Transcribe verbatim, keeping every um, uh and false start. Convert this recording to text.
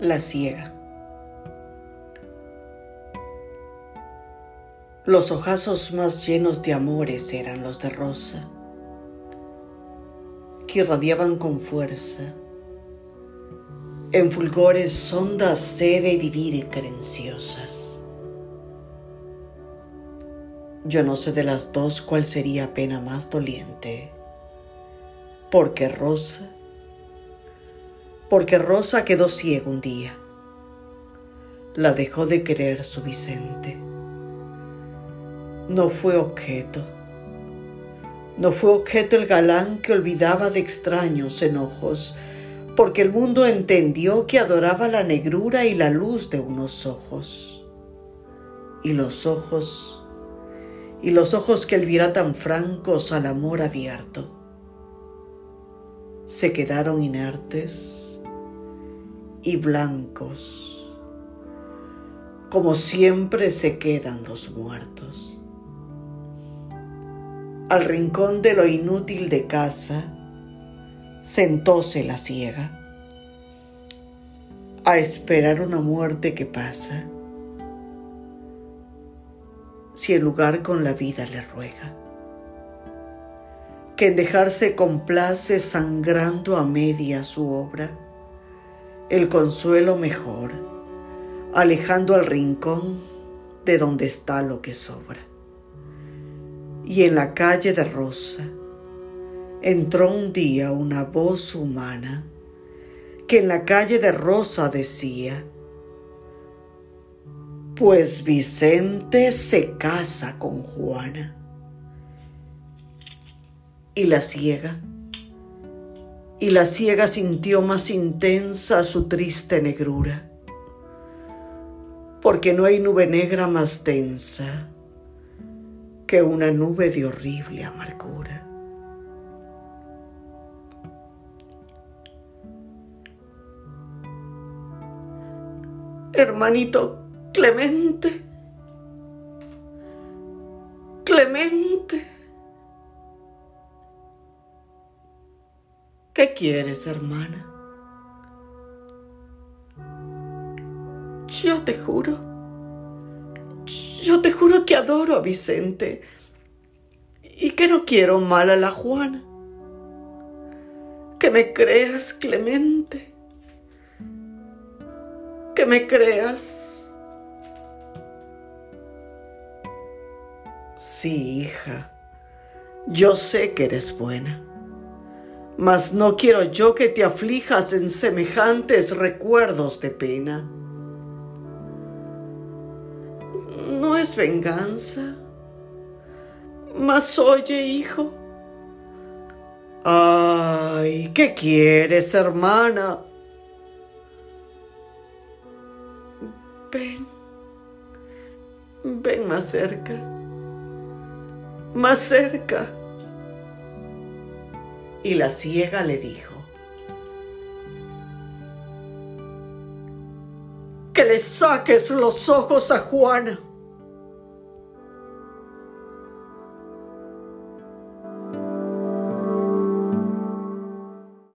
la ciega. Los ojazos más llenos de amores eran los de Rosa, que irradiaban con fuerza, en fulgores, honda sed de vivir carenciosas. Yo no sé de las dos cuál sería pena más doliente, porque Rosa, porque Rosa quedó ciega un día, la dejó de querer su Vicente. No fue objeto, no fue objeto el galán que olvidaba de extraños enojos, porque el mundo entendió que adoraba la negrura y la luz de unos ojos. Y los ojos, y los ojos que él viera tan francos al amor abierto, se quedaron inertes y blancos, como siempre se quedan los muertos. Al rincón de lo inútil de casa, sentóse la ciega a esperar una muerte que pasa, si el lugar con la vida le ruega, que en dejarse complace sangrando a media su obra, el consuelo mejor, alejando al rincón de donde está lo que sobra. Y en la calle de Rosa entró un día una voz humana que en la calle de Rosa decía: pues Vicente se casa con Juana. Y la ciega, y la ciega sintió más intensa su triste negrura, porque no hay nube negra más densa que una nube de horrible amargura. Hermanito Clemente, Clemente, ¿qué quieres, hermana? Yo te juro Yo te juro que adoro a Vicente y que no quiero mal a la Juana. Que me creas, Clemente. Que me creas. Sí, hija, yo sé que eres buena, mas no quiero yo que te aflijas en semejantes recuerdos de pena. No es venganza, mas oye, hijo. Ay, ¿qué quieres, hermana? Ven, ven más cerca, más cerca. Y la ciega le dijo: que le saques los ojos a Juana.